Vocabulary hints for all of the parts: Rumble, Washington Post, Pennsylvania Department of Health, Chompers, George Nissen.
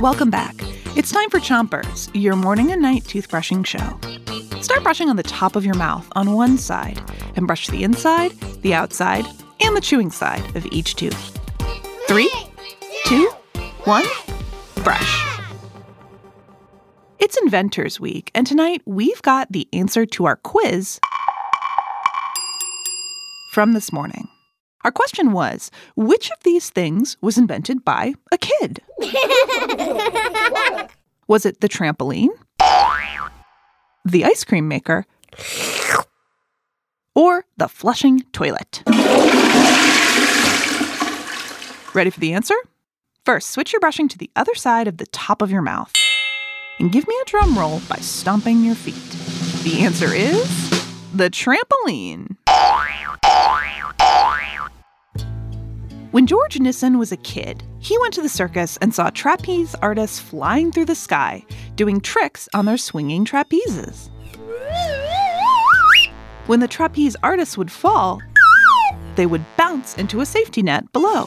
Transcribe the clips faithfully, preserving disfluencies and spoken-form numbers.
Welcome back. It's time for Chompers, your morning and night toothbrushing show. Start brushing on the top of your mouth on one side and brush the inside, the outside, and the chewing side of each tooth. Three, two, one, brush. It's Inventors Week, and tonight we've got the answer to our quiz from this morning. Our question was, which of these things was invented by a kid? Was it the trampoline, the ice cream maker, or the flushing toilet? Ready for the answer? First, switch your brushing to the other side of the top of your mouth. And give me a drum roll by stomping your feet. The answer is the trampoline. When George Nissen was a kid, he went to the circus and saw trapeze artists flying through the sky, doing tricks on their swinging trapezes. When the trapeze artists would fall, they would bounce into a safety net below.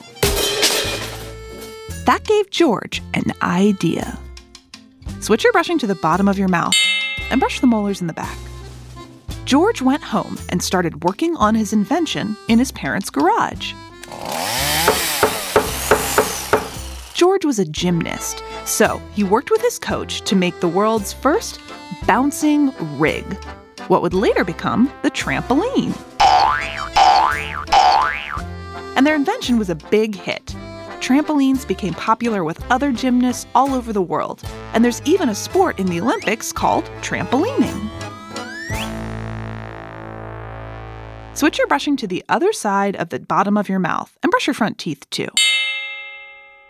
That gave George an idea. Switch your brushing to the bottom of your mouth and brush the molars in the back. George went home and started working on his invention in his parents' garage. George was a gymnast, so he worked with his coach to make the world's first bouncing rig, what would later become the trampoline. And their invention was a big hit. Trampolines became popular with other gymnasts all over the world, and there's even a sport in the Olympics called trampolining. Switch your brushing to the other side of the bottom of your mouth, and brush your front teeth too.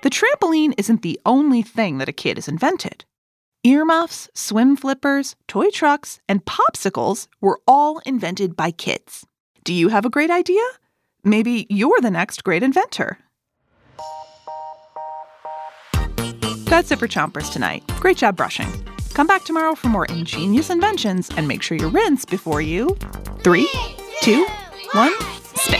The trampoline isn't the only thing that a kid has invented. Earmuffs, swim flippers, toy trucks, and popsicles were all invented by kids. Do you have a great idea? Maybe you're the next great inventor. That's it for Chompers tonight. Great job brushing. Come back tomorrow for more ingenious inventions and make sure you rinse before you... Three, two, one, spit.